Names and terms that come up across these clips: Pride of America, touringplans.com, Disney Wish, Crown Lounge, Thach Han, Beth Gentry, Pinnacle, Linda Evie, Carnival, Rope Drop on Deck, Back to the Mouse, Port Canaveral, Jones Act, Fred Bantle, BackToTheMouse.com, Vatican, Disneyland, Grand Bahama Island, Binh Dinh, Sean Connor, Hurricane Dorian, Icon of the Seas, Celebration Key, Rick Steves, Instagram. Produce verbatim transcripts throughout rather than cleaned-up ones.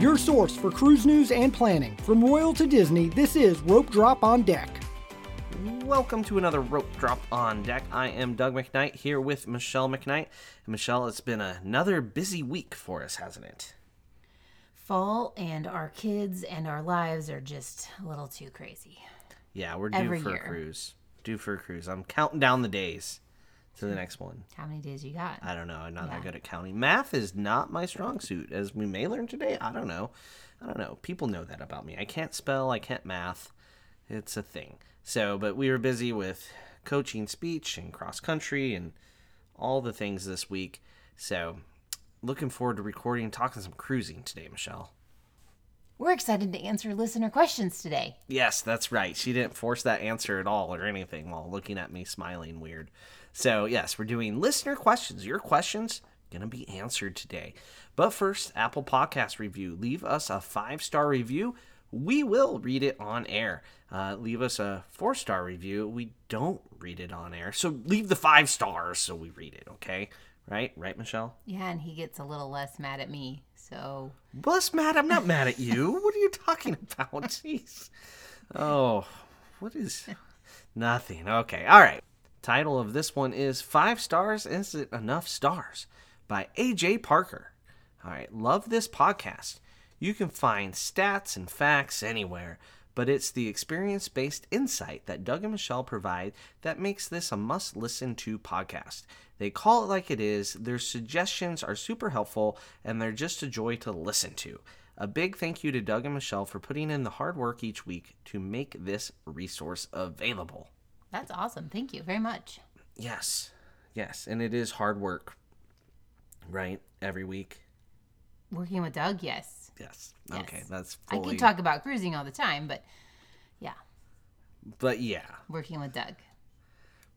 Your source for cruise news and planning. From Royal to Disney, this is Rope Drop on Deck. Welcome to another Rope Drop on Deck. I am Doug McKnight here with Michelle McKnight. And Michelle, it's been another busy week for us, hasn't it? Fall and our kids and our lives are just a little too crazy. Yeah, we're due Every for year. a cruise. Due for a cruise. I'm counting down the days to the next one. How many days you got? I don't know. I'm not yeah. that good at counting. Math is not my strong suit, as we may learn today. I don't know. I don't know. People know that about me. I can't spell. I can't math. It's a thing. So, but we were busy with coaching speech and cross country and all the things this week. So, looking forward to recording and talking some cruising today, Michelle. We're excited to answer listener questions today. Yes, that's right. She didn't force that answer at all or anything while looking at me smiling weird. So, yes, we're doing listener questions. Your questions going to be answered today. But first, Apple Podcast review. Leave us a five-star review. We will read it on air. Uh, leave us a four-star review. We don't read it on air. So leave the five stars so we read it, okay? Right? Right, Michelle? Yeah, and he gets a little less mad at me, so... Less mad? I'm not mad at you. What are you talking about? Jeez. Oh, what is... Nothing. Okay, all right. Title of this one is Five Stars Isn't Enough Stars by A J Parker. All right, love this podcast. You can find stats and facts anywhere, but it's the experience-based insight that Doug and Michelle provide that makes this a must-listen-to podcast. They call it like it is, their suggestions are super helpful, and they're just a joy to listen to. A big thank you to Doug and Michelle for putting in the hard work each week to make this resource available. That's awesome. Thank you very much. Yes. Yes, and it is hard work, right? Every week. Working with Doug, yes. Yes. yes. Okay, that's fully... I can talk about cruising all the time, but yeah. But yeah. Working with Doug.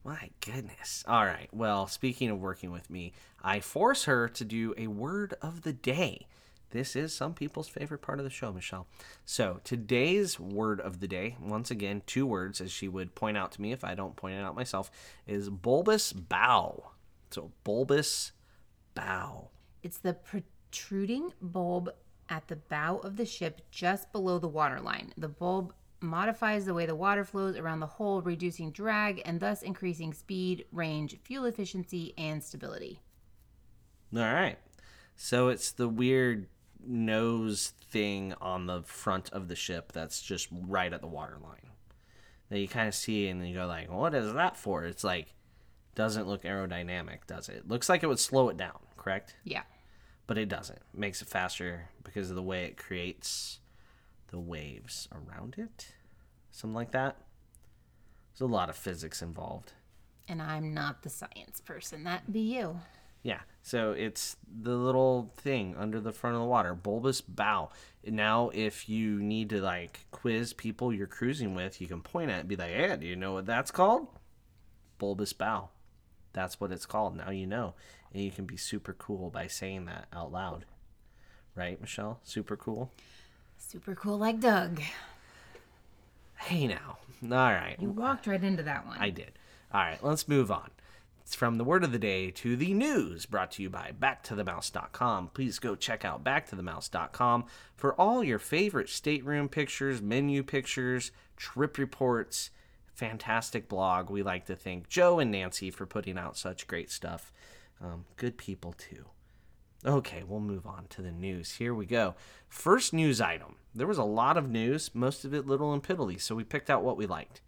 My goodness. All right. Well, speaking of working with me, I force her to do a word of the day. This is some people's favorite part of the show, Michelle. So today's word of the day, once again, two words, as she would point out to me if I don't point it out myself, is bulbous bow. So bulbous bow. It's the protruding bulb at the bow of the ship just below the waterline. The bulb modifies the way the water flows around the hull, reducing drag and thus increasing speed, range, fuel efficiency, and stability. All right. So it's the weird nose thing on the front of the ship that's just right at the waterline that you kind of see and then you go like, what is that for? It's like, doesn't look aerodynamic, does it? Looks like it would slow it down, correct? Yeah. But it doesn't. It makes it faster because of the way it creates the waves around it. Something like that. There's a lot of physics involved. And I'm not the science person. That'd be you. Yeah. So it's the little thing under the front of the water. Bulbous bow. Now, if you need to, like, quiz people you're cruising with, you can point at it and be like, hey, do you know what that's called? Bulbous bow. That's what it's called. Now you know. And you can be super cool by saying that out loud. Right, Michelle? Super cool? Super cool like Doug. Hey, now. All right. You walked right into that one. I did. All right, let's move on. It's from the word of the day to the news, brought to you by back to the mouse dot com. Please go check out back to the mouse dot com for all your favorite stateroom pictures, menu pictures, trip reports. Fantastic blog. We like to thank Joe and Nancy for putting out such great stuff. Um, good people, too. Okay, we'll move on to the news. Here we go. First news item. There was a lot of news, most of it little and piddly, so we picked out what we liked.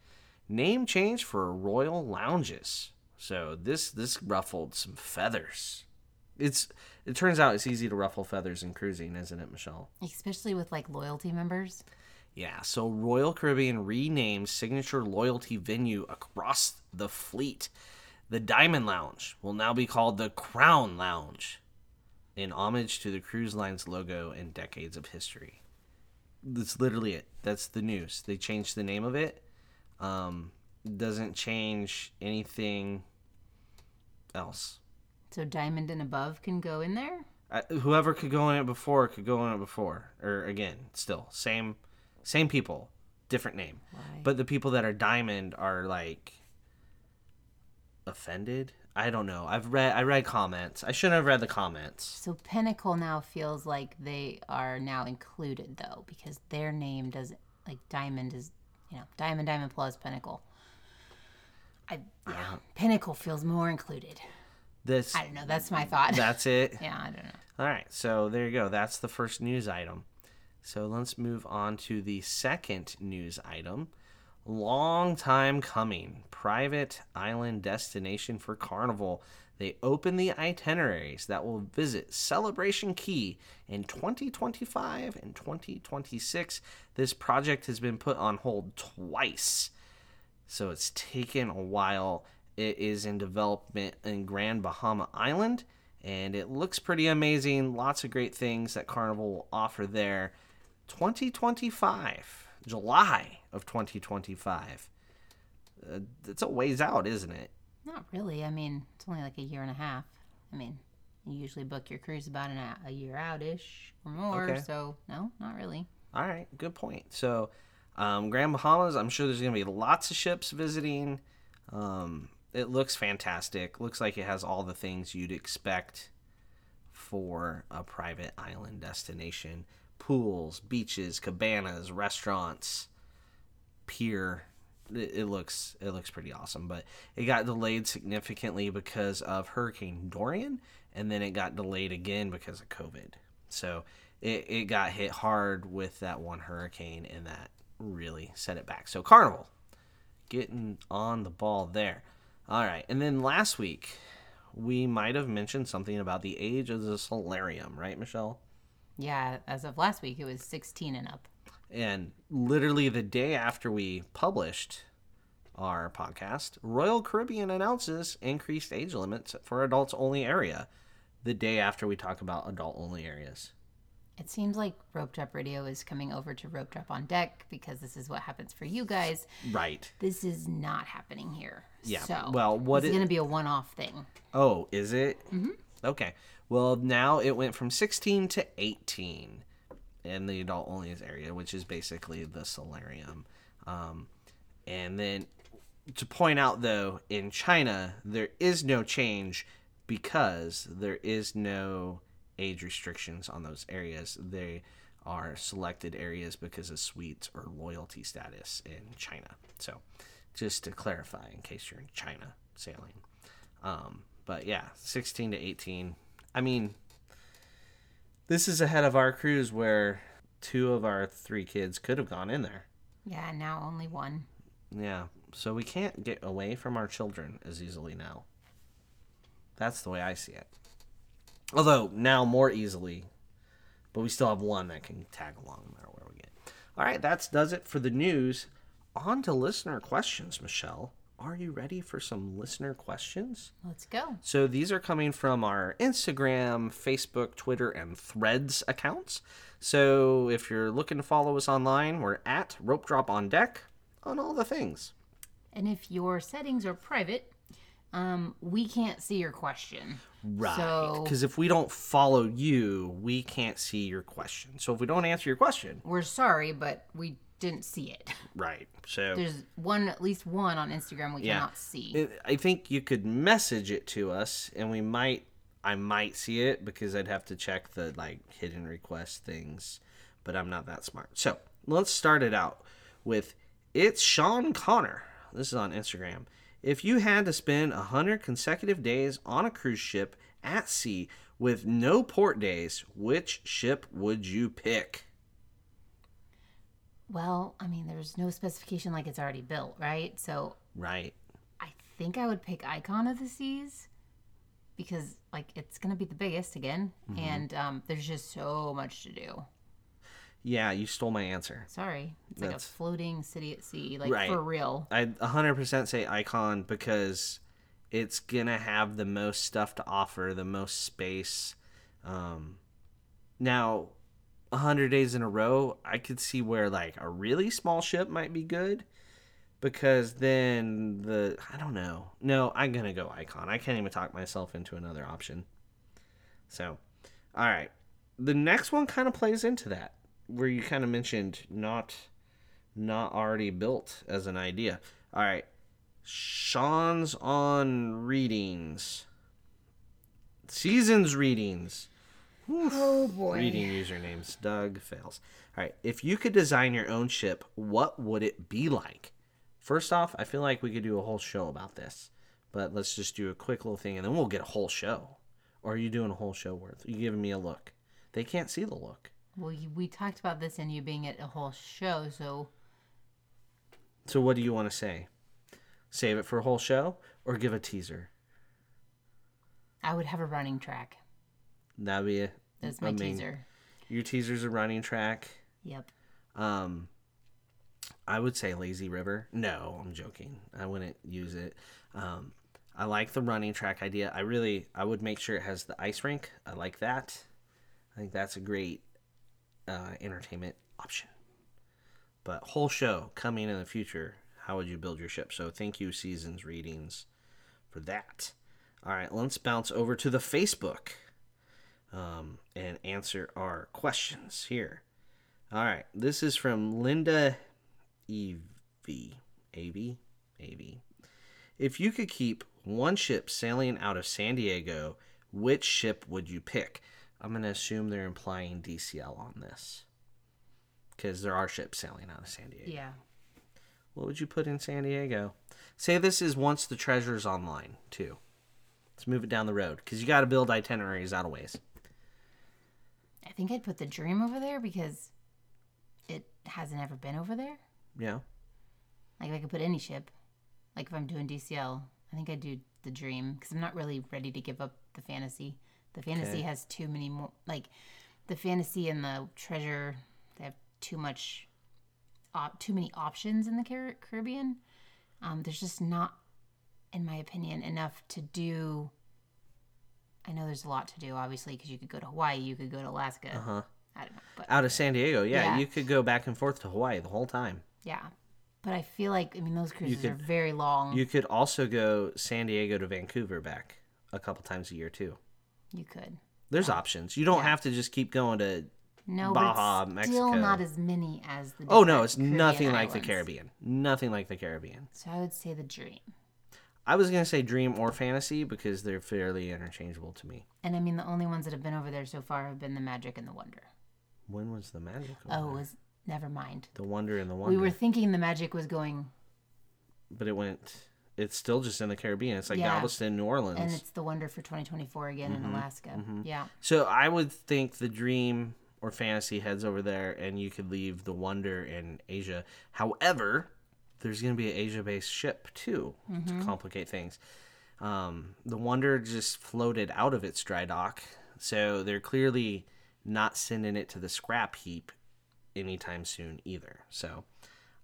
Name change for Royal Lounges. So this this ruffled some feathers. It's It turns out it's easy to ruffle feathers in cruising, isn't it, Michelle? Especially with, like, loyalty members. Yeah, so Royal Caribbean renames signature loyalty venue across the fleet. The Diamond Lounge will now be called the Crown Lounge, in homage to the cruise line's logo and decades of history. That's literally it. That's the news. They changed the name of it. Um, doesn't change anything else. So Diamond and above can go in there? Uh, whoever could go in it before could go in it before. Or again, still. Same same people. Different name. Why? But the people that are Diamond are like offended. I don't know. I've read I read comments. I shouldn't have read the comments. So Pinnacle now feels like they are now included, though, because their name doesn't, like, Diamond is, you know, Diamond, Diamond Plus, Pinnacle. I yeah, um, Pinnacle feels more included. This I don't know. That's my thought. That's it? Yeah, I don't know. All right. So there you go. That's the first news item. So let's move on to the second news item. Long time coming. Private island destination for Carnival. They open the itineraries that will visit Celebration Key in twenty twenty-five and twenty twenty-six. This project has been put on hold twice, so it's taken a while. It is in development in Grand Bahama Island, and it looks pretty amazing. Lots of great things that Carnival will offer there. twenty twenty-five, July of twenty twenty-five. Uh, it's a ways out, isn't it? Not really. I mean, it's only like a year and a half. I mean, you usually book your cruise about an, a year out-ish or more, okay. So no, not really. All right, good point. So um, Grand Bahamas, I'm sure there's going to be lots of ships visiting. Um... It looks fantastic. Looks like it has all the things you'd expect for a private island destination. Pools, beaches, cabanas, restaurants, pier. It, it looks it looks pretty awesome. But it got delayed significantly because of Hurricane Dorian, and then it got delayed again because of COVID. So it, it got hit hard with that one hurricane, and that really set it back. So Carnival, getting on the ball there. All right, and then last week, we might have mentioned something about the age of the solarium, right, Michelle? Yeah, as of last week, it was sixteen and up. And literally the day after we published our podcast, Royal Caribbean announces increased age limits for adults-only area the day after we talk about adult-only areas. It seems like Rope Drop Radio is coming over to Rope Drop on Deck because this is what happens for you guys. Right. This is not happening here. Yeah. So well, what it's it... going to be a one-off thing. Oh, is it? Mm-hmm. Okay. Well, now it went from sixteen to eighteen in the adult-only area, which is basically the solarium. Um, and then to point out, though, in China, there is no change because there is no age restrictions on those areas. They are selected areas because of suites or royalty status in China. So just to clarify, in case you're in China sailing. Um, but yeah, sixteen to eighteen. I mean, this is ahead of our cruise where two of our three kids could have gone in there. Yeah, now only one. Yeah, so we can't get away from our children as easily now. That's the way I see it. Although, now more easily, but we still have one that can tag along no matter where we get. All right, that does it for the news. On to listener questions, Michelle. Are you ready for some listener questions? Let's go. So these are coming from our Instagram, Facebook, Twitter, and Threads accounts. So if you're looking to follow us online, we're at Rope Drop on Deck on all the things. And if your settings are private, Um, we can't see your question. Right. Because so, if we don't follow you, we can't see your question. So if we don't answer your question, we're sorry, but we didn't see it. Right. So there's one, at least one on Instagram we yeah. cannot see. It, I think you could message it to us and we might, I might see it because I'd have to check the like hidden request things, but I'm not that smart. So let's start it out with, it's Sean Connor. This is on Instagram. If you had to spend one hundred consecutive days on a cruise ship at sea with no port days, which ship would you pick? Well, I mean, there's no specification like it's already built, right? So right. I think I would pick Icon of the Seas because, like, it's going to be the biggest again, mm-hmm. and um, there's just so much to do. Yeah, you stole my answer. Sorry. It's like That's, a floating city at sea, like right. for real. I'd one hundred percent say Icon because it's going to have the most stuff to offer, the most space. Um, now, one hundred days in a row, I could see where like a really small ship might be good because then the, I don't know. No, I'm going to go Icon. I can't even talk myself into another option. So, all right. The next one kind of plays into that, where you kind of mentioned not not already built as an idea. All right. Sean's on readings. Seasons readings. Oof. Oh, boy. Reading usernames. Doug fails. All right. If you could design your own ship, what would it be like? First off, I feel like we could do a whole show about this. But let's just do a quick little thing, and then we'll get a whole show. Or are you doing a whole show worth? Are you giving me a look? They can't see the look. Well, you, we talked about this and you being at a whole show, so... So what do you want to say? Save it for a whole show or give a teaser? I would have a running track. That'd be a... That's my I mean, teaser. Your teaser's a running track. Yep. Um, I would say Lazy River. No, I'm joking. I wouldn't use it. Um, I like the running track idea. I really... I would make sure it has the ice rink. I like that. I think that's a great uh, entertainment option. But whole show coming in the future, how would you build your ship? So thank you, Seasons Readings, for that. All right, let's bounce over to the Facebook um, and answer our questions here. All right, this is from Linda Evie. A V? A V. If you could keep one ship sailing out of San Diego, which ship would you pick? I'm going to assume they're implying D C L on this. Because there are ships sailing out of San Diego. Yeah. What would you put in San Diego? Say this is once the treasure's online, too. Let's move it down the road. Because you got to build itineraries out of ways. I think I'd put the Dream over there because it hasn't ever been over there. Yeah. Like, if I could put any ship. Like, if I'm doing D C L, I think I'd do the Dream. Because I'm not really ready to give up the Fantasy. The Fantasy okay. has too many more, like, the Fantasy and the Treasure, they have too much, op, too many options in the Car- Caribbean. Um, there's just not, in my opinion, enough to do. I know there's a lot to do, obviously, because you could go to Hawaii, you could go to Alaska. Uh-huh. I don't know. But, Out of San Diego, yeah, yeah. You could go back and forth to Hawaii the whole time. Yeah. But I feel like, I mean, those cruises could, are very long. You could also go San Diego to Vancouver back a couple times a year, too. You could. There's yeah. options. You don't yeah. have to just keep going to no, Baja, but it's Mexico. Still not as many as the. Oh no, it's Caribbean nothing islands. Like the Caribbean. Nothing like the Caribbean. So I would say the Dream. I was gonna say Dream or Fantasy because they're fairly interchangeable to me. And I mean, the only ones that have been over there so far have been the Magic and the Wonder. When was the Magic? Over oh, it was never mind. The Wonder and the Wonder. We were thinking the Magic was going. But it went. It's still just in the Caribbean. It's like yeah. Galveston, New Orleans. And it's the Wonder for twenty twenty-four again mm-hmm. in Alaska. Mm-hmm. Yeah. So I would think the Dream or Fantasy heads over there, and you could leave the Wonder in Asia. However, there's going to be an Asia-based ship, too, mm-hmm. to complicate things. Um, the Wonder just floated out of its dry dock, so they're clearly not sending it to the scrap heap anytime soon either. So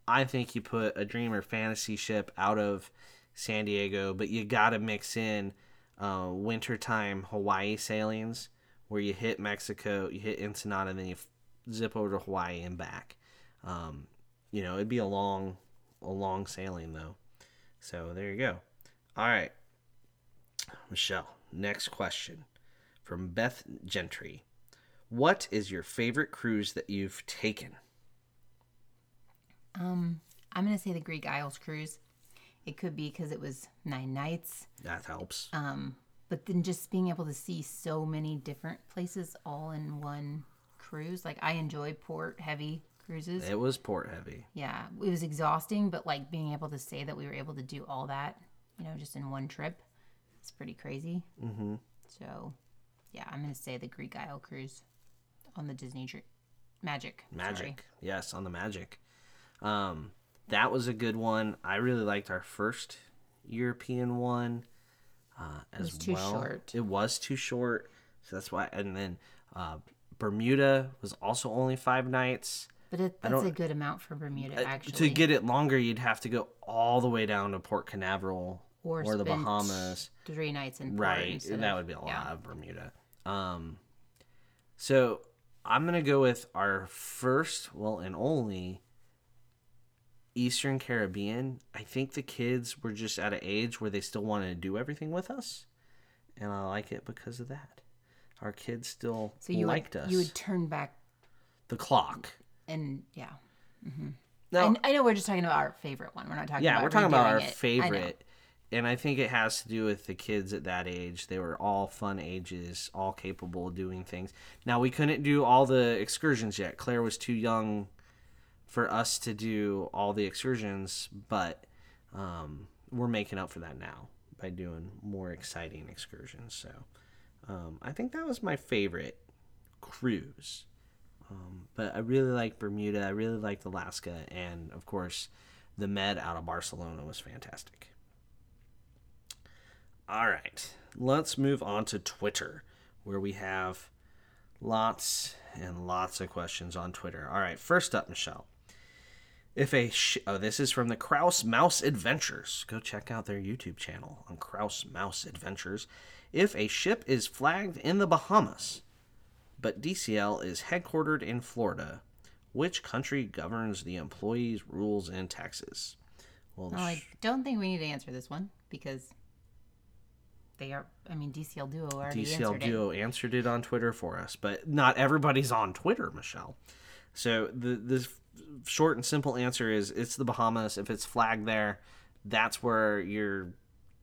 I think you put a Dream or Fantasy ship out of San Diego, but you got to mix in uh, wintertime Hawaii sailings where you hit Mexico, you hit Ensenada, and then you f- zip over to Hawaii and back. Um, you know, it'd be a long, a long sailing, though. So there you go. All right, Michelle, next question from Beth Gentry. What is your favorite cruise that you've taken? Um, I'm going to say the Greek Isles cruise. It could be because it was nine nights. That helps. Um, but then just being able to see so many different places all in one cruise. Like, I enjoy port-heavy cruises. It was port-heavy. Yeah. It was exhausting, but, like, being able to say that we were able to do all that, you know, just in one trip, it's pretty crazy. Mm-hmm. So, yeah, I'm going to say the Greek Isle cruise on the Disney Dr- Magic. Magic. Sorry. Yes, on the Magic. Um... That was a good one. I really liked our first European one uh, as well. It was too well. short. It was too short. So that's why. And then uh, Bermuda was also only five nights. But it, that's a good amount for Bermuda, uh, actually. To get it longer, you'd have to go all the way down to Port Canaveral or, or the Bahamas. Three nights in Port. Right. That of, would be a lot yeah. of Bermuda. Um, so I'm going to go with our first, well, and only Eastern Caribbean. I think the kids were just at an age where they still wanted to do everything with us, and I like it because of that. Our kids still so you liked would, us. You would turn back the clock, and yeah, mm-hmm. Now, I, I know we're just talking about our favorite one. We're not talking yeah, about Yeah, we're talking about our it. favorite. I and I think it has to do with the kids at that age. They were all fun ages, all capable of doing things. Now, we couldn't do all the excursions yet. Claire was too young for us to do all the excursions, but um, we're making up for that now by doing more exciting excursions. So um, I think that was my favorite cruise. Um, but I really like Bermuda. I really liked Alaska. And, of course, the Med out of Barcelona was fantastic. All right. Let's move on to Twitter, where we have lots and lots of questions on Twitter. All right. First up, Michelle. If a sh- oh, this is from the Kraus Mouse Adventures. Go check out their YouTube channel on Kraus Mouse Adventures. If a ship is flagged in the Bahamas, but D C L is headquartered in Florida, which country governs the employees' rules and taxes? Well, no, I don't think we need to answer this one because they are, I mean, D C L Duo already answered it. D C L Duo answered it on Twitter for us, but not everybody's on Twitter, Michelle. So the, the short and simple answer is it's the Bahamas. If it's flagged there, that's where you're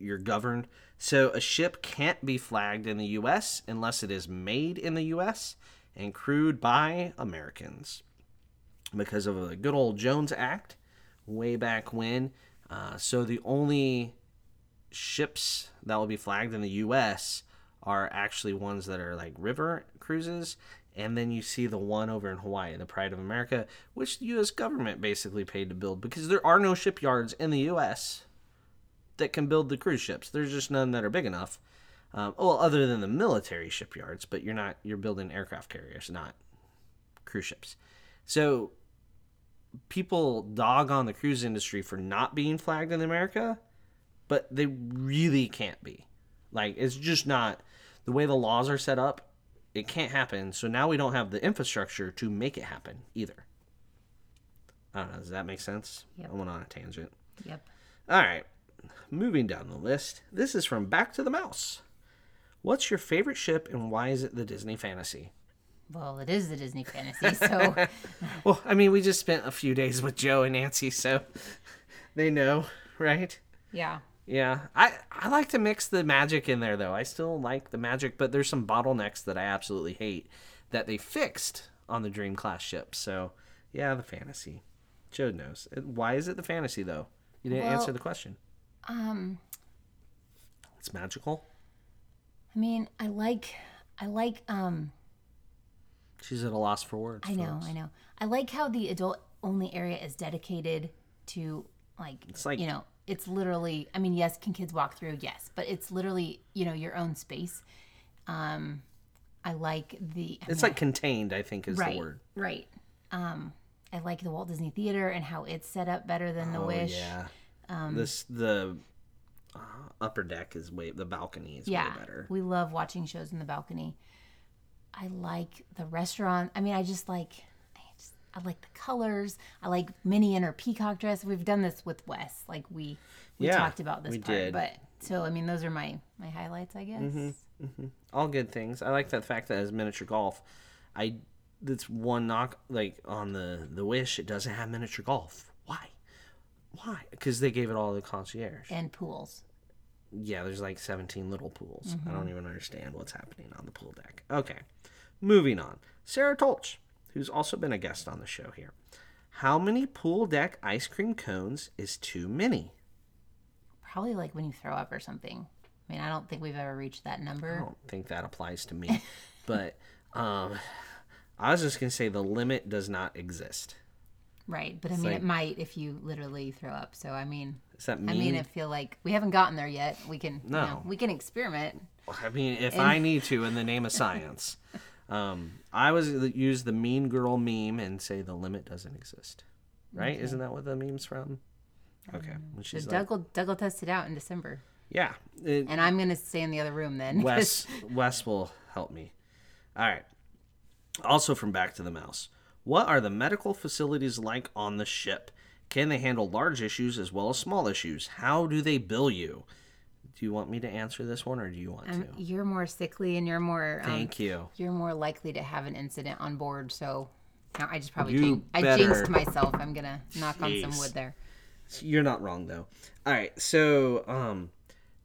you're governed. So a ship can't be flagged in the U S unless it is made in the U S and crewed by Americans because of the good old Jones Act way back when. Uh, so the only ships that will be flagged in the U S are actually ones that are like river cruises. And then you see the one over in Hawaii, the Pride of America, which the U S government basically paid to build because there are no shipyards in the U S that can build the cruise ships. There's just none that are big enough. Um, well, other than the military shipyards, but you're not you're building aircraft carriers, not cruise ships. So people dog on the cruise industry for not being flagged in America, but they really can't be. Like, it's just not the way the laws are set up. It can't happen. So now we don't have the infrastructure to make it happen either. I don't know. Does that make sense? Yep. I went on a tangent. Yep. All right. Moving down the list, this is from Back to the Mouse. What's your favorite ship and why is it the Disney Fantasy? Well, it is the Disney Fantasy, so... Well, I mean, we just spent a few days with Joe and Nancy, so they know, right? Yeah. Yeah. I, I like to mix the magic in there, though. I still like the magic, but there's some bottlenecks that I absolutely hate that they fixed on the Dream Class ship. So, yeah, the Fantasy. Joe knows. Why is it the Fantasy, though? You didn't well, answer the question. Um, it's magical. I mean, I like, I like, um, she's at a loss for words. I know, folks. I know. I like how the adult only area is dedicated to like, it's like, you know, it's literally, I mean, yes, can kids walk through? Yes. But it's literally, you know, your own space. Um, I like the, I it's mean, like contained, I think is right, the word. Right. Um, I like the Walt Disney Theater and how it's set up better than oh, the Wish. Yeah. Um, this the uh, upper deck is way the balcony is yeah, way better. We love watching shows in the balcony. I like the restaurant. I mean, I just like I just I like the colors. I like Minnie in her peacock dress. We've done this with Wes. Like we we yeah, talked about this we part, did. But so I mean, those are my my highlights, I guess. Mm-hmm, mm-hmm. All good things. I like the fact that as miniature golf, I that's one knock like on the the Wish. It doesn't have miniature golf. Why? Why? Because they gave it all to the concierge. And pools. Yeah, there's like seventeen little pools. Mm-hmm. I don't even understand what's happening on the pool deck. Okay, moving on. Sarah Tolch, who's also been a guest on the show here. How many pool deck ice cream cones is too many? Probably like when you throw up or something. I mean, I don't think we've ever reached that number. I don't think that applies to me. But um, I was just going to say the limit does not exist. Right, but I mean, like, it might if you literally throw up. So I mean, does that mean? I mean, I feel like we haven't gotten there yet. We can, no, you know, we can experiment. I mean, if and... I need to, in the name of science, um, I was use the Mean Girl meme and say the limit doesn't exist. Right? Okay. Isn't that what the meme's from? Okay. Um, she's so Doug, like, will, Doug will test it out in December. Yeah, it, and I'm gonna stay in the other room then. Wes, Wes will help me. All right. Also from Back to the Mouse. What are the medical facilities like on the ship? Can they handle large issues as well as small issues? How do they bill you? Do you want me to answer this one or do you want um, to? You're more sickly and you're more... Thank um, you. You're more likely to have an incident on board, so No, I just probably jinxed, I jinxed myself. I'm going to knock Jeez. on some wood there. You're not wrong, though. All right, so um,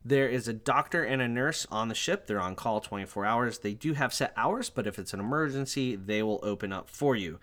there is a doctor and a nurse on the ship. They're on call twenty-four hours. They do have set hours, but if it's an emergency, they will open up for you.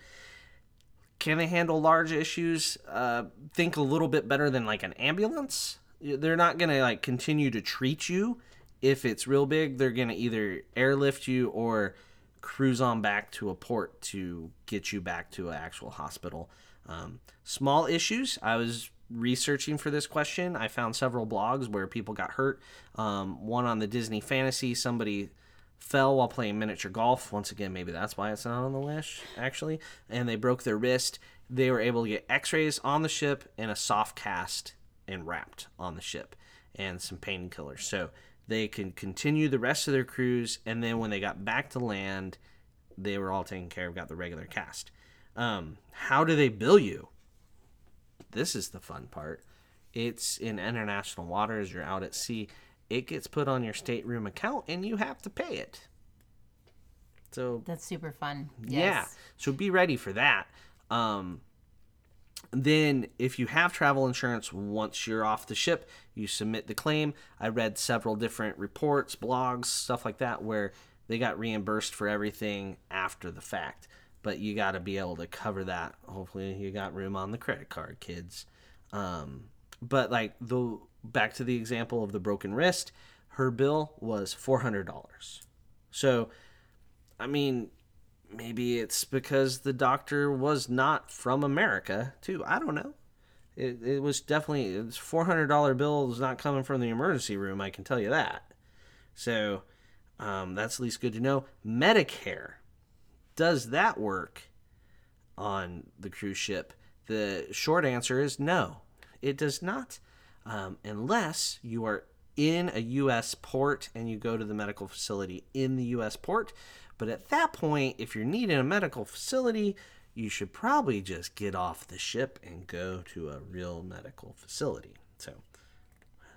Can they handle large issues? Uh, think a little bit better than, like, an ambulance. They're not going to, like, continue to treat you. If it's real big, they're going to either airlift you or cruise on back to a port to get you back to an actual hospital. Um, small issues. I was researching for this question. I found several blogs where people got hurt. Um, one on the Disney Fantasy, somebody fell while playing miniature golf. Once again, maybe that's why it's not on the list, actually. And they broke their wrist. They were able to get x-rays on the ship and a soft cast and wrapped on the ship and some painkillers. So they can continue the rest of their cruise, and then when they got back to land, they were all taken care of, got the regular cast. Um, how do they bill you? This is the fun part. It's in international waters. You're out at sea. It gets put on your stateroom account, and you have to pay it. So that's super fun. Yes. Yeah. So be ready for that. Um, then if you have travel insurance, once you're off the ship, you submit the claim. I read several different reports, blogs, stuff like that, where they got reimbursed for everything after the fact. But you got to be able to cover that. Hopefully you got room on the credit card, kids. Um, but like the back to the example of the broken wrist, her bill was four hundred dollars. So, I mean, maybe it's because the doctor was not from America, too. I don't know. It it was definitely, it was four hundred dollars bill was not coming from the emergency room, I can tell you that. So, um, that's at least good to know. Medicare. Does that work on the cruise ship? The short answer is no, it does not. Um, unless you are in a U S port and you go to the medical facility in the U S port. But at that point, if you're needing a medical facility, you should probably just get off the ship and go to a real medical facility. So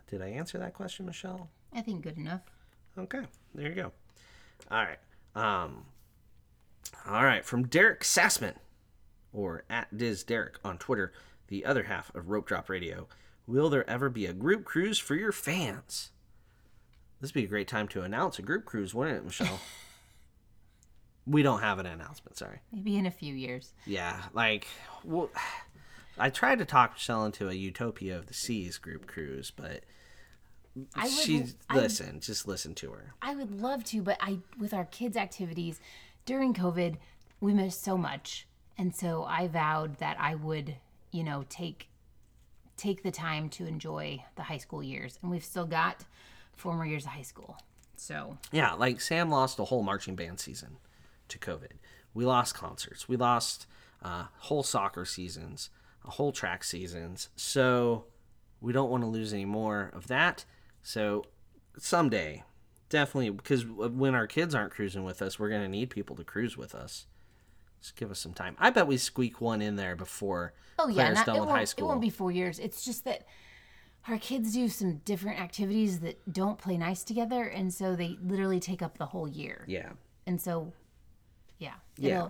did I answer that question, Michelle? I think good enough. Okay, there you go. All right. Um, All right, from Derek Sassman, or at Diz Derek on Twitter, the other half of Rope Drop Radio. Will there ever be a group cruise for your fans? This would be a great time to announce a group cruise, wouldn't it, Michelle? We don't have an announcement, sorry. Maybe in a few years. Yeah, like, well, I tried to talk Michelle into a Utopia of the Seas group cruise, but I she listen, I, just listen to her. I would love to, but I with our kids' activities during COVID, we missed so much. And so I vowed that I would, you know, take take the time to enjoy the high school years. And we've still got four more years of high school. So yeah, like Sam lost a whole marching band season to COVID. We lost concerts. We lost uh, whole soccer seasons, whole track seasons. So we don't want to lose any more of that. So someday... Definitely, because when our kids aren't cruising with us, we're going to need people to cruise with us. Just give us some time. I bet we squeak one in there before oh, yeah, Claire's not, done with high school. It won't be four years. It's just that our kids do some different activities that don't play nice together, and so they literally take up the whole year. Yeah. And so, yeah. Yeah. Yeah.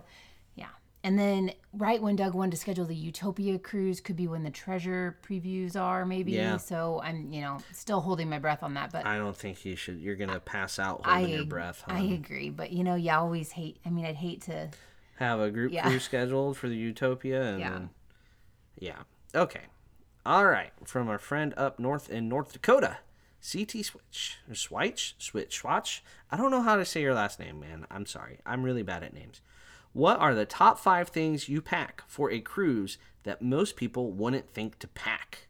And then right when Doug wanted to schedule the Utopia cruise could be when the treasure previews are, maybe. Yeah. So I'm, you know, still holding my breath on that. But I don't think you should. You're going to pass out holding I, your breath. Huh? I agree. But, you know, you always hate. I mean, I'd hate to have a group yeah. cruise scheduled for the Utopia. And yeah. Then, yeah. Okay. All right. From our friend up north in North Dakota, C T Switch. Or Switch? Switch. Swatch. I don't know how to say your last name, man. I'm sorry. I'm really bad at names. What are the top five things you pack for a cruise that most people wouldn't think to pack?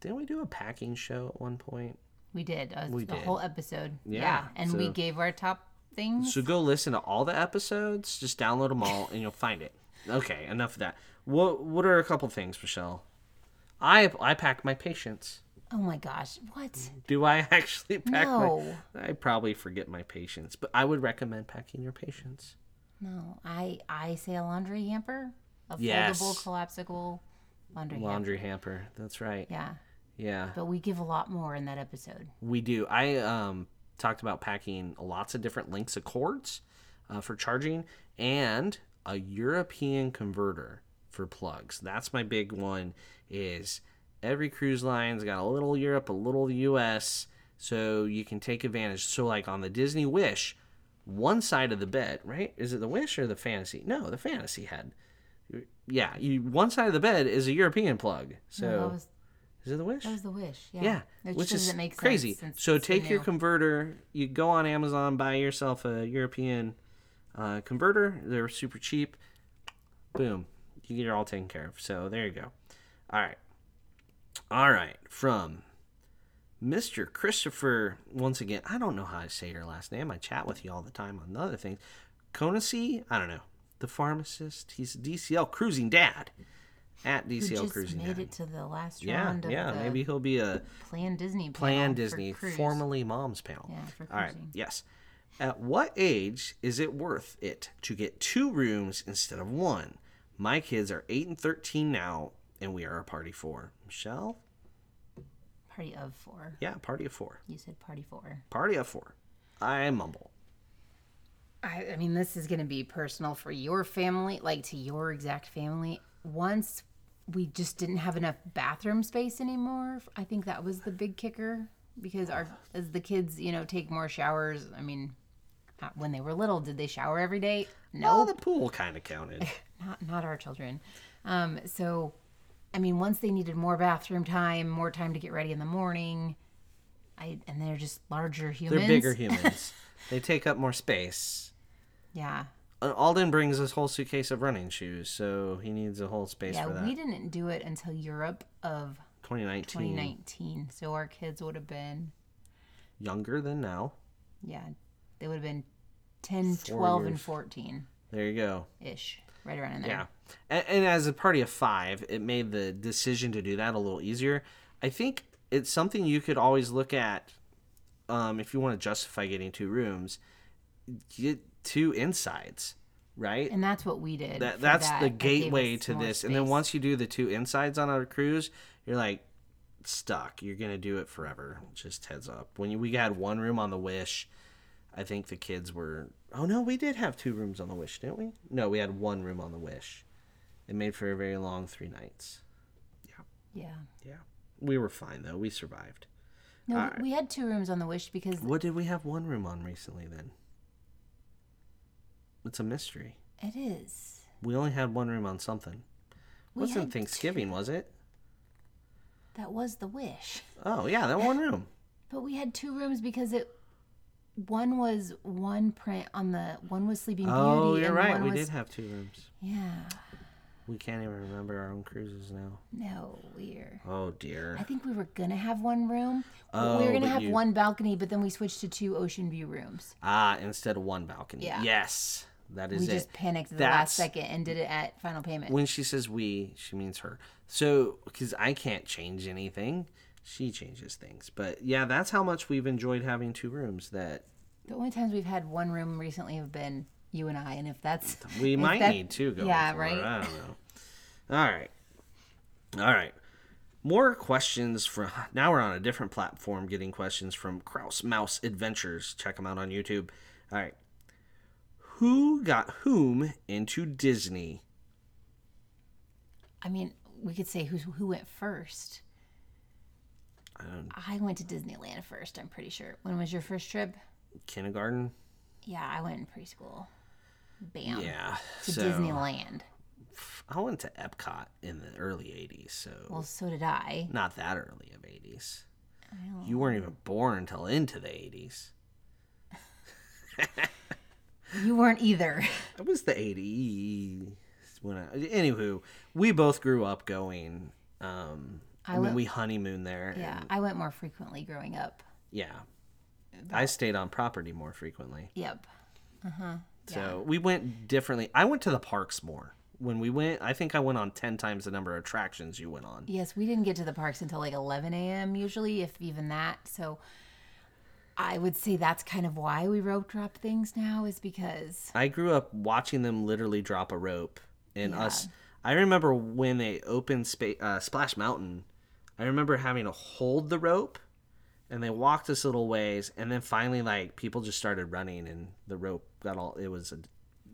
Didn't we do a packing show at one point? We did. Uh, we the did. whole episode. Yeah. yeah. And so, we gave our top things. So go listen to all the episodes. Just download them all and you'll find it. Okay, enough of that. What What are a couple things, Michelle? I I pack my patience. Oh my gosh. What? Do I actually pack no. my... I probably forget my patience, but I would recommend packing your patience. No, I I say a laundry hamper, a yes. foldable, collapsible laundry hamper. Laundry hamper, hamper. That's right. Yeah. Yeah. But we give a lot more in that episode. We do. I um talked about packing lots of different lengths of cords uh, for charging, and a European converter for plugs. That's my big one, is every cruise line's got a little Europe, a little U S, so you can take advantage. So like on the Disney Wish, one side of the bed, right? Is it the Wish or the Fantasy? No, the Fantasy had. Yeah, you, one side of the bed is a European plug. So no, that was, is it the Wish? That was the Wish, yeah. Yeah, it which is make crazy. Sense so take your converter. You go on Amazon, buy yourself a European uh, converter. They're super cheap. Boom. You get it all taken care of. So there you go. All right. All right. From Mister Christopher, once again, I don't know how to say your last name. I chat with you all the time on the other things. Conacy, I don't know. The pharmacist. He's a D C L Cruising Dad. At D C L just Cruising made Dad. Made it to the last yeah, round of yeah. the maybe he'll be a Plan Disney. Plan Disney, formerly Mom's panel. Yeah, for cruising. All right. Yes. At what age is it worth it to get two rooms instead of one? My kids are eight and thirteen now, and we are a party four. Michelle? Party of four. Yeah, party of four. You said party four. Party of four. I mumble. I, I mean, this is going to be personal for your family, like to your exact family. Once we just didn't have enough bathroom space anymore. I think that was the big kicker because our as the kids, you know, take more showers. I mean, not when they were little, did they shower every day? No. Well, the pool kind of counted. Not not our children. Um, so, I mean, once they needed more bathroom time, more time to get ready in the morning, I and they're just larger humans. They're bigger humans. They take up more space. Yeah. Alden brings this whole suitcase of running shoes, so he needs a whole space yeah, for that. Yeah, we didn't do it until Europe of twenty nineteen. twenty nineteen. So our kids would have been... younger than now. Yeah. They would have been ten, Four twelve, years. And fourteen. There you go. Ish. Right around in there. Yeah. And, and as a party of five, it made the decision to do that a little easier. I think it's something you could always look at um, if you want to justify getting two rooms. Get two insides, right? And that's what we did. That, that's that. the gateway to this. Space. And then once you do the two insides on our cruise, you're like stuck. You're going to do it forever. Just heads up. When you, we had one room on the Wish, I think the kids were... Oh, no, we did have two rooms on the Wish, didn't we? No, we had one room on the Wish. It made for a very long three nights. Yeah. Yeah. Yeah. We were fine, though. We survived. No, right. We had two rooms on the Wish because... What did we have one room on recently, then? It's a mystery. It is. We only had one room on something. We wasn't Thanksgiving, two... was it? That was the Wish. Oh, yeah, that one room. But we had two rooms because it... One was one print on the one was Sleeping Beauty. Oh, you're and right. One we was, did have two rooms. Yeah. We can't even remember our own cruises now. No, we're. Oh dear. I think we were gonna have one room. Oh, we were gonna have you... one balcony, but then we switched to two ocean view rooms. Ah, instead of one balcony. Yeah. Yes, that is. We it. just panicked at That's... the last second and did it at final payment. When she says we, she means her. So, because I can't change anything. She changes things. But, yeah, that's how much we've enjoyed having two rooms. That The only times we've had one room recently have been you and I. And if that's... We if might that, need two going Yeah, forward. Right? I don't know. All right. All right. More questions from... Now we're on a different platform getting questions from Kraus Mouse Adventures. Check them out on YouTube. All right. Who got whom into Disney? I mean, we could say who, who went first. Um, I went to Disneyland first, I'm pretty sure. When was your first trip? Kindergarten. Yeah, I went in preschool. Bam. Yeah. To so, Disneyland. I went to Epcot in the early eighties, so... Well, so did I. Not that early of eighties. I don't you weren't even born until into the eighties. You weren't either. It was the eighties. When I, anywho, we both grew up going... Um, I mean, went, we honeymoon there. Yeah, and, I went more frequently growing up. Yeah. But, I stayed on property more frequently. Yep. Uh-huh. So yeah. We went differently. I went to the parks more. When we went, I think I went on ten times the number of attractions you went on. Yes, we didn't get to the parks until like eleven a.m. usually, if even that. So I would say that's kind of why we rope drop things now is because... I grew up watching them literally drop a rope. And yeah. us. I remember when they opened Sp- uh, Splash Mountain... I remember having to hold the rope, and they walked us little ways, and then finally, like, people just started running, and the rope got all, it was a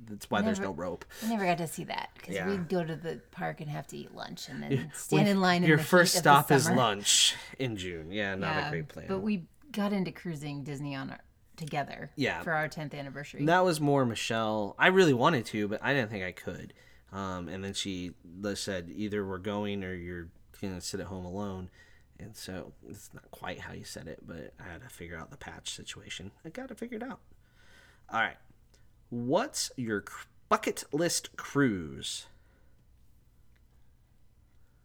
That's why never, there's no rope. I never got to see that because yeah. we'd go to the park and have to eat lunch and then stand yeah. in line. In your the first heat stop of the summer. Is lunch in June. Yeah, not yeah, a great plan. But we got into cruising Disney on our, together. Yeah. For our tenth anniversary. That was more Michelle. I really wanted to, but I didn't think I could. Um, and then she said, either we're going or you're going to sit at home alone. And so it's not quite how you said it, but I had to figure out the patch situation. I got to figure it out. All right. What's your bucket list cruise?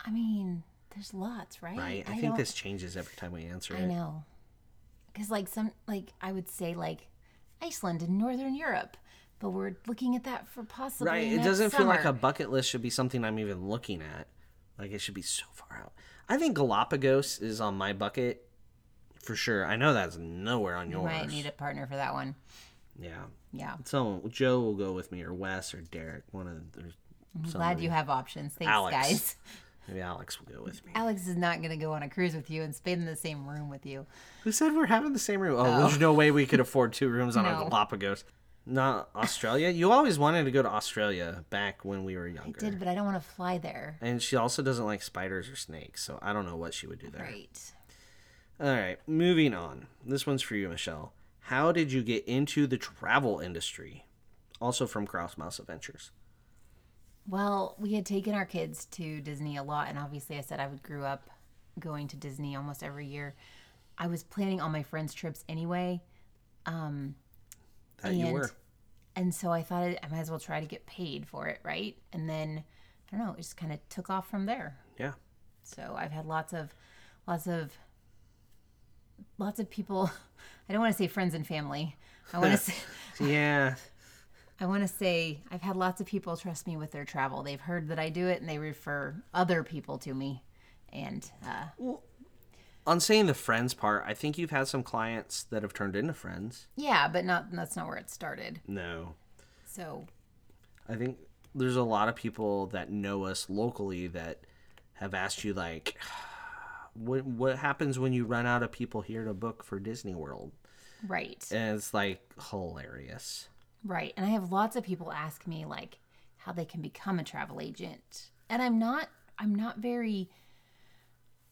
I mean, there's lots, right? Right. I, I think don't... this changes every time we answer I it. I know. Because, like, some, like, I would say, like, Iceland and Northern Europe. But we're looking at that for possibly Right. It doesn't summer. Feel like a bucket list should be something I'm even looking at. Like, it should be so far out. I think Galapagos is on my bucket for sure. I know that's nowhere on yours. You might need a partner for that one. Yeah. Yeah. So Joe will go with me, or Wes, or Derek. One of the, I'm glad you have options. Thanks, Alex. Guys. Maybe Alex will go with me. Alex is not going to go on a cruise with you and stay in the same room with you. Who said we're having the same room? Oh, oh. There's no way we could afford two rooms on no. our Galapagos. Not Australia. You always wanted to go to Australia back when we were younger. I did, but I don't want to fly there. And she also doesn't like spiders or snakes, so I don't know what she would do there. Right. All right, moving on. This one's for you, Michelle. How did you get into the travel industry? Also from Kraus Mouse Adventures. Well, we had taken our kids to Disney a lot, and obviously I said I would grew up going to Disney almost every year. I was planning all my friends' trips anyway. Um... That and, you were. And so I thought I might as well try to get paid for it, right? And then, I don't know, it just kind of took off from there. Yeah. So I've had lots of, lots of, lots of people, I don't want to say friends and family. I want to say. Yeah. I want to say I've had lots of people trust me with their travel. They've heard that I do it and they refer other people to me. And. Uh, well, on saying the friends part, I think you've had some clients that have turned into friends. Yeah, but not that's not where it started. No. So. I think there's a lot of people that know us locally that have asked you, like, what what happens when you run out of people here to book for Disney World? Right. And it's, like, hilarious. Right. And I have lots of people ask me, like, how they can become a travel agent. And I'm not, I'm not very...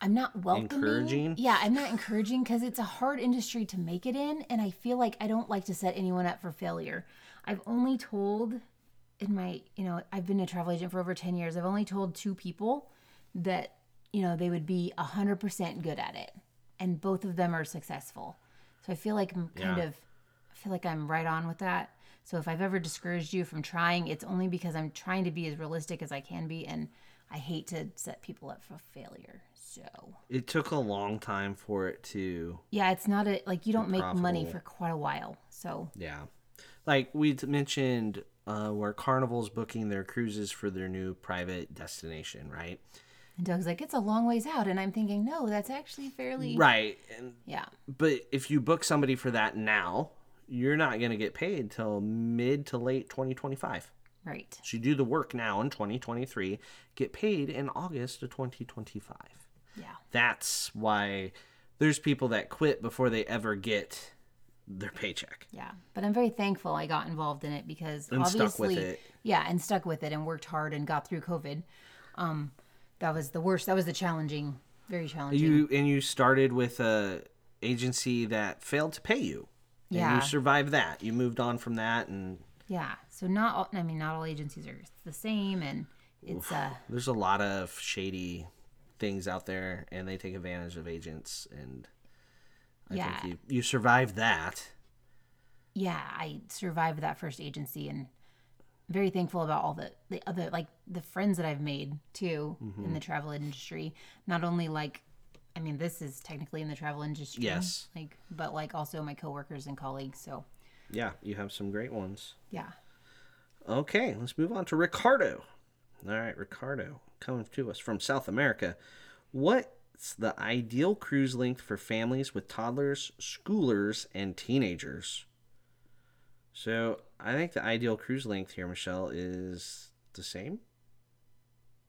I'm not welcoming. Encouraging? Yeah, I'm not encouraging because it's a hard industry to make it in, and I feel like I don't like to set anyone up for failure. I've only told in my, you know, I've been a travel agent for over ten years. I've only told two people that, you know, they would be one hundred percent good at it, and both of them are successful. So I feel like I'm kind yeah. of, I feel like I'm right on with that. So if I've ever discouraged you from trying, it's only because I'm trying to be as realistic as I can be, and I hate to set people up for failure. So it took a long time for it to yeah it's not a like you don't make profitable. Money for quite a while, so yeah like we mentioned uh where Carnival's booking their cruises for their new private destination, right? And Doug's like, it's a long ways out, and I'm thinking, no, that's actually fairly right. And yeah, but if you book somebody for that now, you're not going to get paid till mid to late twenty twenty-five. Right. So you do the work now in twenty twenty-three, get paid in August of twenty twenty-five. Yeah. That's why there's people that quit before they ever get their paycheck. Yeah. But I'm very thankful I got involved in it because and obviously. Stuck with it. Yeah. And stuck with it and worked hard and got through COVID. Um, that was the worst. That was the challenging, very challenging. You And you started with a agency that failed to pay you. And yeah. You survived that. You moved on from that and. Yeah. So not all, I mean, not all agencies are the same, and it's uh there's a lot of shady things out there, and they take advantage of agents, and I yeah. think you you survived that. Yeah, I survived that first agency, and very thankful about all the, the other, like, the friends that I've made too mm-hmm. in the travel industry. Not only like I mean, this is technically in the travel industry. Yes. Like but like also my coworkers and colleagues, so yeah, you have some great ones. Yeah. Okay, let's move on to Ricardo. All right, Ricardo, coming to us from South America. What's the ideal cruise length for families with toddlers, schoolers, and teenagers? So I think the ideal cruise length here, Michelle, is the same.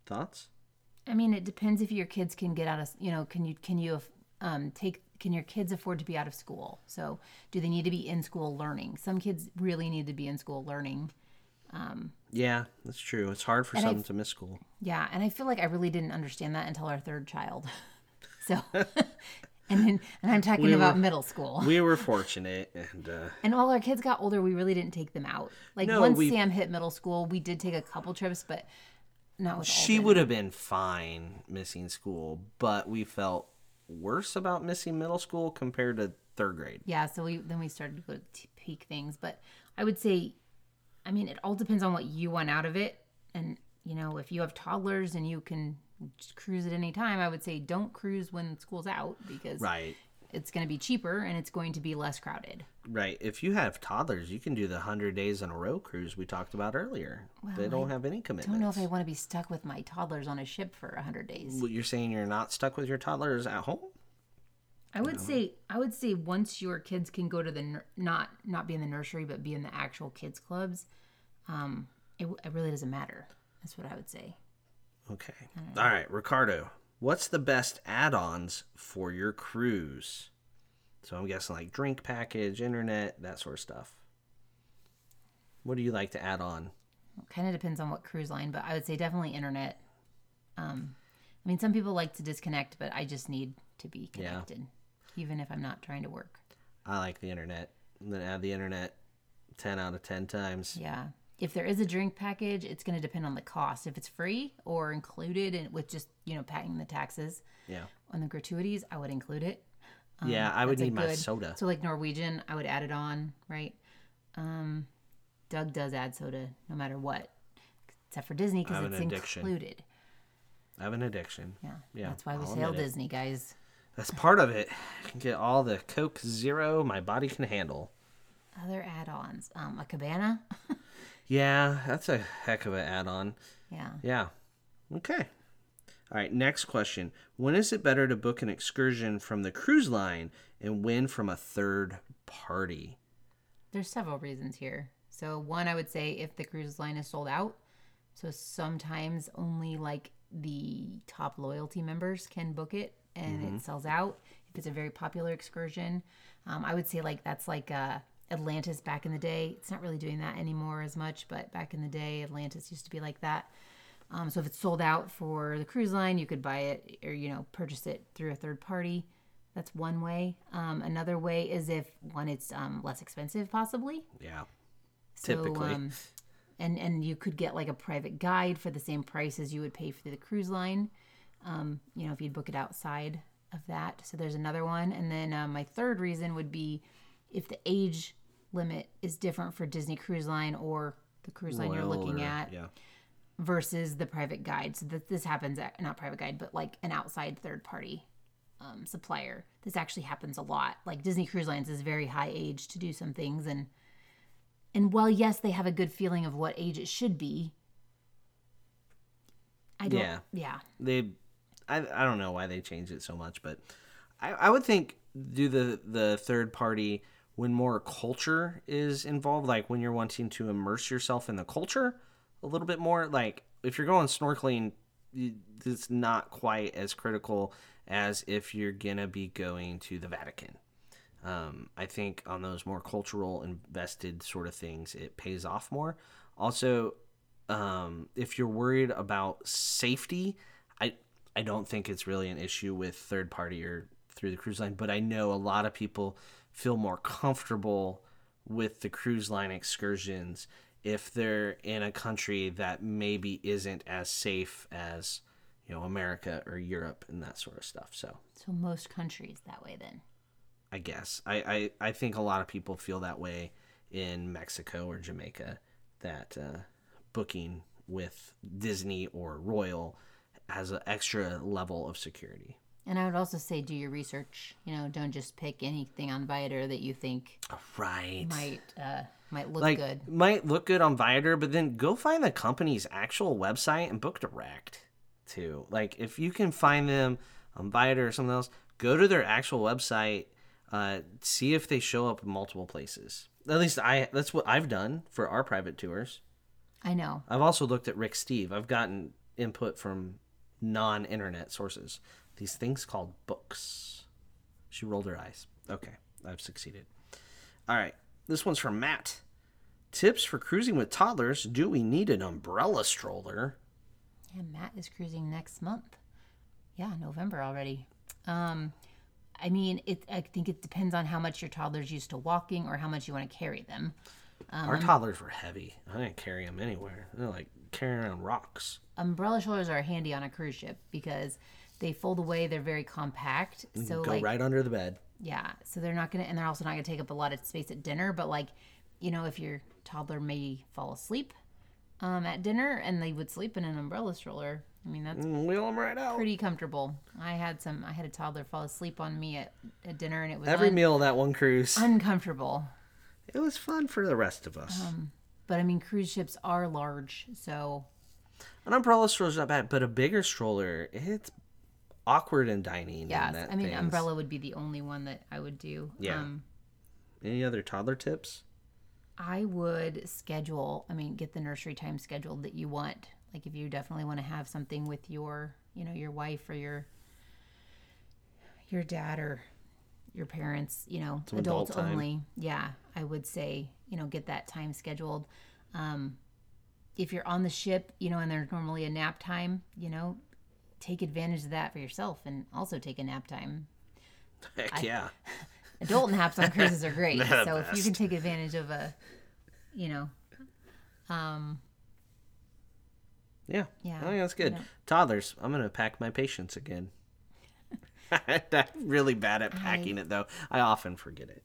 Thoughts? I mean, it depends if your kids can get out of, you know, can you can you um, take... Can your kids afford to be out of school? So do they need to be in school learning? Some kids really need to be in school learning Um, yeah, that's true. It's hard for some I've, to miss school. Yeah, and I feel like I really didn't understand that until our third child. So, and then, and I'm talking we about were, middle school. We were fortunate, and uh, and while our kids got older, we really didn't take them out. Like no, once we, Sam hit middle school, we did take a couple trips, but not with. She would have been fine missing school, but we felt worse about missing middle school compared to third grade. Yeah, so we then we started to go to peak things, but I would say, I mean, it all depends on what you want out of it, and you know, if you have toddlers and you can just cruise at any time, I would say don't cruise when school's out because right. It's going to be cheaper and it's going to be less crowded. Right. If you have toddlers, you can do the one hundred days in a row cruise we talked about earlier. Well, they don't I have any commitments. I don't know if I want to be stuck with my toddlers on a ship for one hundred days. Well, you're saying you're not stuck with your toddlers at home? I would no. say I would say once your kids can go to the not not be in the nursery but be in the actual kids clubs, um, it, it really doesn't matter. That's what I would say. Okay. All right, Ricardo, what's the best add-ons for your cruise? So I'm guessing like drink package, internet, that sort of stuff. What do you like to add on? Kind of depends on what cruise line, but I would say definitely internet. Um, I mean, some people like to disconnect, but I just need to be connected, yeah. even if I'm not trying to work. I like the internet. I'm going to add the internet ten out of ten times. Yeah. If there is a drink package, it's going to depend on the cost. If it's free or included in, with just, you know, paying the taxes yeah. on the gratuities, I would include it. Um, yeah, I would need my good, soda. So like Norwegian, I would add it on, right? Um, Doug does add soda no matter what, except for Disney because it's addiction. included. I have an addiction. Yeah, yeah. That's why we I'll sail Disney, guys. That's part of it. I can get all the Coke Zero my body can handle. Other add-ons. Um, a cabana. Yeah, that's a heck of an add-on. Yeah. Yeah. Okay. All right, next question. When is it better to book an excursion from the cruise line and when from a third party? There's several reasons here. So one, I would say if the cruise line is sold out, so sometimes only like the top loyalty members can book it and mm-hmm. it sells out. If it's a very popular excursion, um, I would say like that's like a... Atlantis back in the day. It's not really doing that anymore as much, but back in the day, Atlantis used to be like that. Um, so if it's sold out for the cruise line, you could buy it or, you know, purchase it through a third party. That's one way. Um, another way is if, one, it's um, less expensive possibly. Yeah, so, typically. Um, and, and you could get like a private guide for the same price as you would pay for the cruise line, um, you know, if you'd book it outside of that. So there's another one. And then uh, my third reason would be if the age limit is different for Disney Cruise Line or the cruise line Royal you're looking or, at yeah. versus the private guide. So that this happens at, not private guide, but like an outside third party um, supplier. This actually happens a lot. Like Disney Cruise Lines is very high age to do some things. And, and while, yes, they have a good feeling of what age it should be. I don't, yeah. yeah. They, I, I don't know why they changed it so much, but I, I would think do the, the third party when more culture is involved, like when you're wanting to immerse yourself in the culture a little bit more. Like if you're going snorkeling, it's not quite as critical as if you're going to be going to the Vatican. Um, I think on those more cultural invested sort of things, it pays off more. Also, um, if you're worried about safety, I, I don't think it's really an issue with third party or through the cruise line, but I know a lot of people feel more comfortable with the cruise line excursions if they're in a country that maybe isn't as safe as, you know, America or Europe and that sort of stuff. So so most countries that way then? I guess. I, I, I think a lot of people feel that way in Mexico or Jamaica, that uh, booking with Disney or Royal has an extra level of security. And I would also say do your research. You know, don't just pick anything on Viator that you think right. might uh, might look like, good. Might look good on Viator, but then go find the company's actual website and book direct, too. Like, if you can find them on Viator or something else, go to their actual website, uh, see if they show up in multiple places. At least I that's what I've done for our private tours. I know. I've also looked at Rick Steves. I've gotten input from non-internet sources. These things called books. She rolled her eyes. Okay, I've succeeded. All right, this one's from Matt. Tips for cruising with toddlers. Do we need an umbrella stroller? Yeah, Matt is cruising next month. Yeah, November already. Um, I mean, it. I think it depends on how much your toddler's used to walking or how much you want to carry them. Um, Our toddlers were heavy. I didn't carry them anywhere. They're like carrying around rocks. Umbrella strollers are handy on a cruise ship because they fold away. They're very compact. So go like, right under the bed. Yeah. So they're not going to, and they're also not going to take up a lot of space at dinner. But like, you know, if your toddler may fall asleep um, at dinner and they would sleep in an umbrella stroller, I mean, that's wheel them right out. Pretty comfortable. I had some, I had a toddler fall asleep on me at, at dinner and it was every un- meal that one cruise. Uncomfortable. It was fun for the rest of us. Um, but I mean, cruise ships are large, so. An umbrella stroller's not bad, but a bigger stroller, it's awkward in dining. Yeah, and that I mean, things. Umbrella would be the only one that I would do. Yeah. Um, Any other toddler tips? I would schedule, I mean, get the nursery time scheduled that you want. Like if you definitely want to have something with your, you know, your wife or your your dad or your parents, you know, some adults adult only. Yeah, I would say, you know, get that time scheduled. Um, if you're on the ship, you know, and there's normally a nap time, you know, take advantage of that for yourself and also take a nap time. Heck I, yeah. Adult naps on cruises are great. So if you can take advantage of a, you know, um, yeah, yeah, I think that's good. You know. Toddlers, I'm going to pack my patience again. I'm really bad at packing I... it though. I often forget it.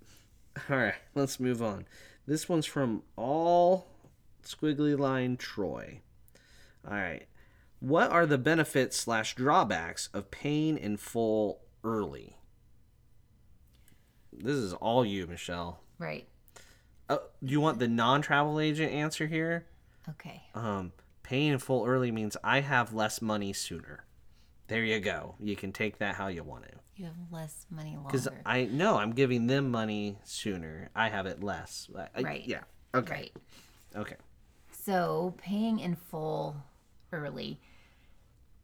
All right, let's move on. This one's from All Squiggly Line Troy. All right. What are the benefits slash drawbacks of paying in full early? This is all you, Michelle. Right. Uh, do you want the non-travel agent answer here? Okay. Um, paying in full early means I have less money sooner. There you go. You can take that how you want to. You have less money longer. Because I know I'm giving them money sooner. I have it less. I, right. Yeah. Okay. Right. Okay. So paying in full early.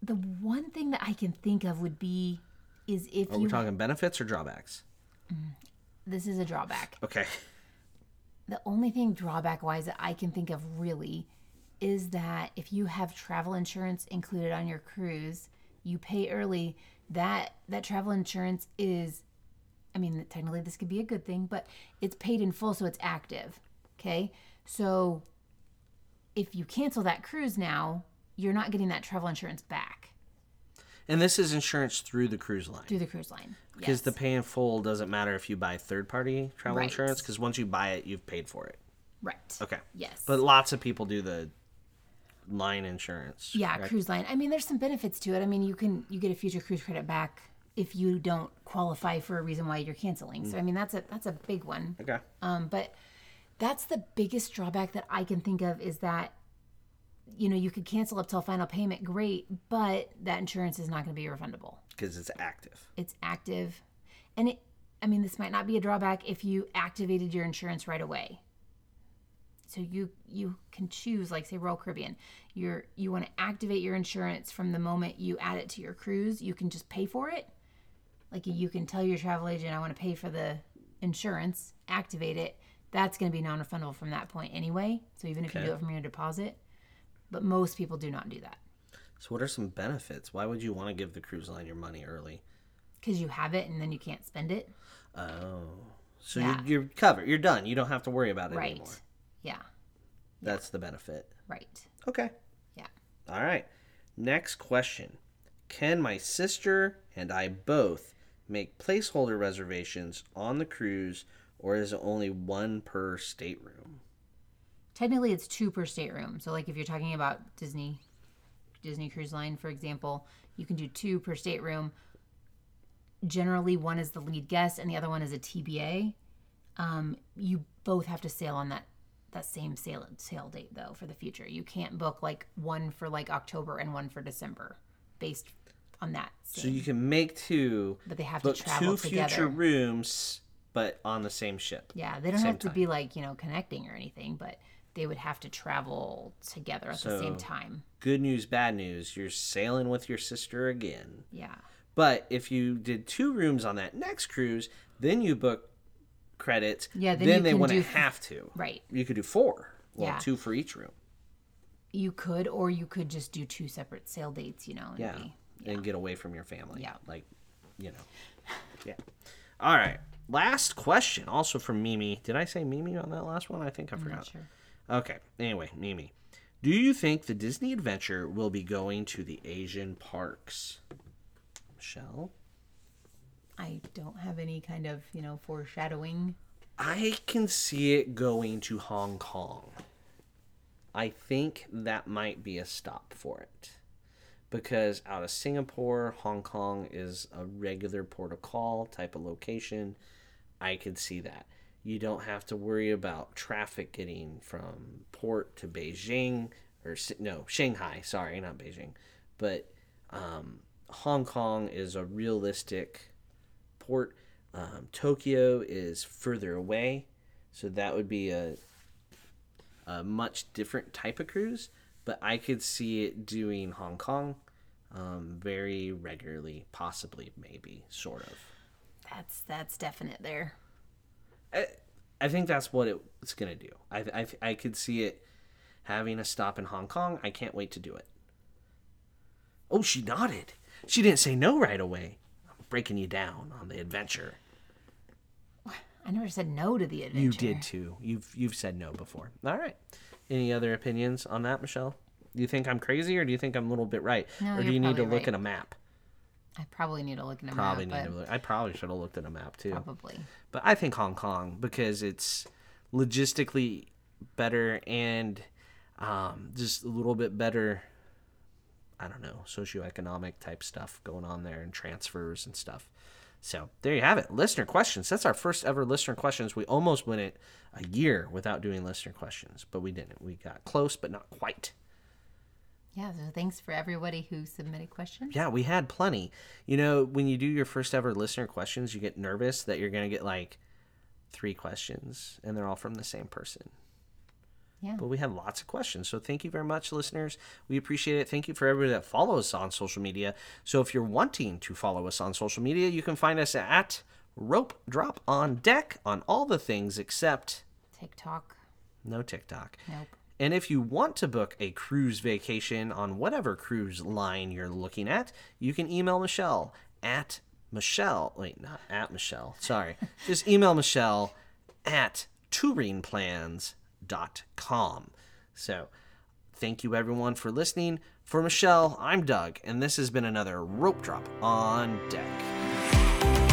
The one thing that I can think of would be is if Are we you... talking benefits or drawbacks? This is a drawback. Okay. The only thing drawback-wise that I can think of really is that if you have travel insurance included on your cruise, you pay early, that that travel insurance is, I mean, technically this could be a good thing, but it's paid in full, so it's active, okay? So if you cancel that cruise now, you're not getting that travel insurance back. And this is insurance through the cruise line. Through the cruise line, yes. Because the pay in full doesn't matter if you buy third-party travel right. insurance, because once you buy it, you've paid for it. Right. Okay. Yes. But lots of people do the line insurance. Yeah, correct? Cruise line. I mean, there's some benefits to it. I mean, you can you get a future cruise credit back if you don't qualify for a reason why you're canceling. Mm. So I mean, that's a that's a big one. Okay. Um, but that's the biggest drawback that I can think of is that you know you could cancel up till final payment, great, but that insurance is not going to be refundable because it's active. It's active, and it. I mean, this might not be a drawback if you activated your insurance right away. So you you can choose, like say Royal Caribbean, you're, you want to activate your insurance from the moment you add it to your cruise. You can just pay for it. Like you can tell your travel agent, I want to pay for the insurance, activate it. That's going to be non-refundable from that point anyway. So even if okay. you do it from your deposit. But most people do not do that. So what are some benefits? Why would you want to give the cruise line your money early? Because you have it and then you can't spend it. Oh. So yeah. you're, you're covered. You're done. You don't have to worry about it right. anymore. Yeah. That's yeah. the benefit. Right. Okay. Yeah. All right. Next question. Can my sister and I both make placeholder reservations on the cruise, or is it only one per stateroom? Technically, it's two per stateroom. So, like, if you're talking about Disney Disney Cruise Line, for example, you can do two per stateroom. Generally, one is the lead guest and the other one is a T B A. Um, you both have to sail on that that same sail sail date though for the future. You can't book like one for like October and one for December based on that same. So you can make two, but they have to travel two together. Future rooms, but on the same ship. Yeah, they don't have to time. Be like you know connecting or anything, but they would have to travel together at so, the same time. Good news, bad news. You're sailing with your sister again. Yeah. But if you did two rooms on that next cruise, then you book. Credits, yeah, then, then they wouldn't have to. Right. You could do four. Well, yeah. two for each room. You could, or you could just do two separate sale dates, you know. And yeah. Be, yeah. And get away from your family. Yeah. Like, you know. Yeah. All right. Last question, also from Mimi. Did I say Mimi on that last one? I think I I'm forgot. Not sure. Okay. Anyway, Mimi. Do you think the Disney Adventure will be going to the Asian parks? Michelle? I don't have any kind of, you know, foreshadowing. I can see it going to Hong Kong. I think that might be a stop for it. Because out of Singapore, Hong Kong is a regular port of call type of location. I could see that. You don't have to worry about traffic getting from port to Beijing, or no, Shanghai, sorry, not Beijing. But um, Hong Kong is a realistic port. Um, Tokyo is further away, so that would be a, a much different type of cruise. But I could see it doing Hong Kong um, very regularly, possibly, maybe, sort of. That's that's definite there. I, I think that's what it, it's going to do. I, I, I could see it having a stop in Hong Kong. I can't wait to do it. Oh, she nodded. She didn't say no right away. I'm breaking you down on the adventure. I never said no to the adventure. You did, too. You've, you've said no before. All right. Any other opinions on that, Michelle? Do you think I'm crazy, or do you think I'm a little bit right? No, or do you need to look right. at a map? I probably need to look at a probably map. Need to look. I probably should have looked at a map, too. Probably. But I think Hong Kong, because it's logistically better and um, just a little bit better, I don't know, socioeconomic type stuff going on there and transfers and stuff. So there you have it. Listener questions. That's our first ever listener questions. We almost went it a year without doing listener questions, but we didn't. We got close, but not quite. Yeah, so thanks for everybody who submitted questions. Yeah, we had plenty. You know, when you do your first ever listener questions, you get nervous that you're going to get like three questions, and they're all from the same person. Yeah. But we had lots of questions. So thank you very much, listeners. We appreciate it. Thank you for everybody that follows us on social media. So if you're wanting to follow us on social media, you can find us at Rope Drop on Deck on all the things except TikTok. No TikTok. Nope. And if you want to book a cruise vacation on whatever cruise line you're looking at, you can email Michelle at Michelle. Wait, not at Michelle. Sorry. Just email Michelle at touring plans dot com. So thank you everyone for listening. For Michelle, I'm Doug, and this has been another Rope Drop on Deck.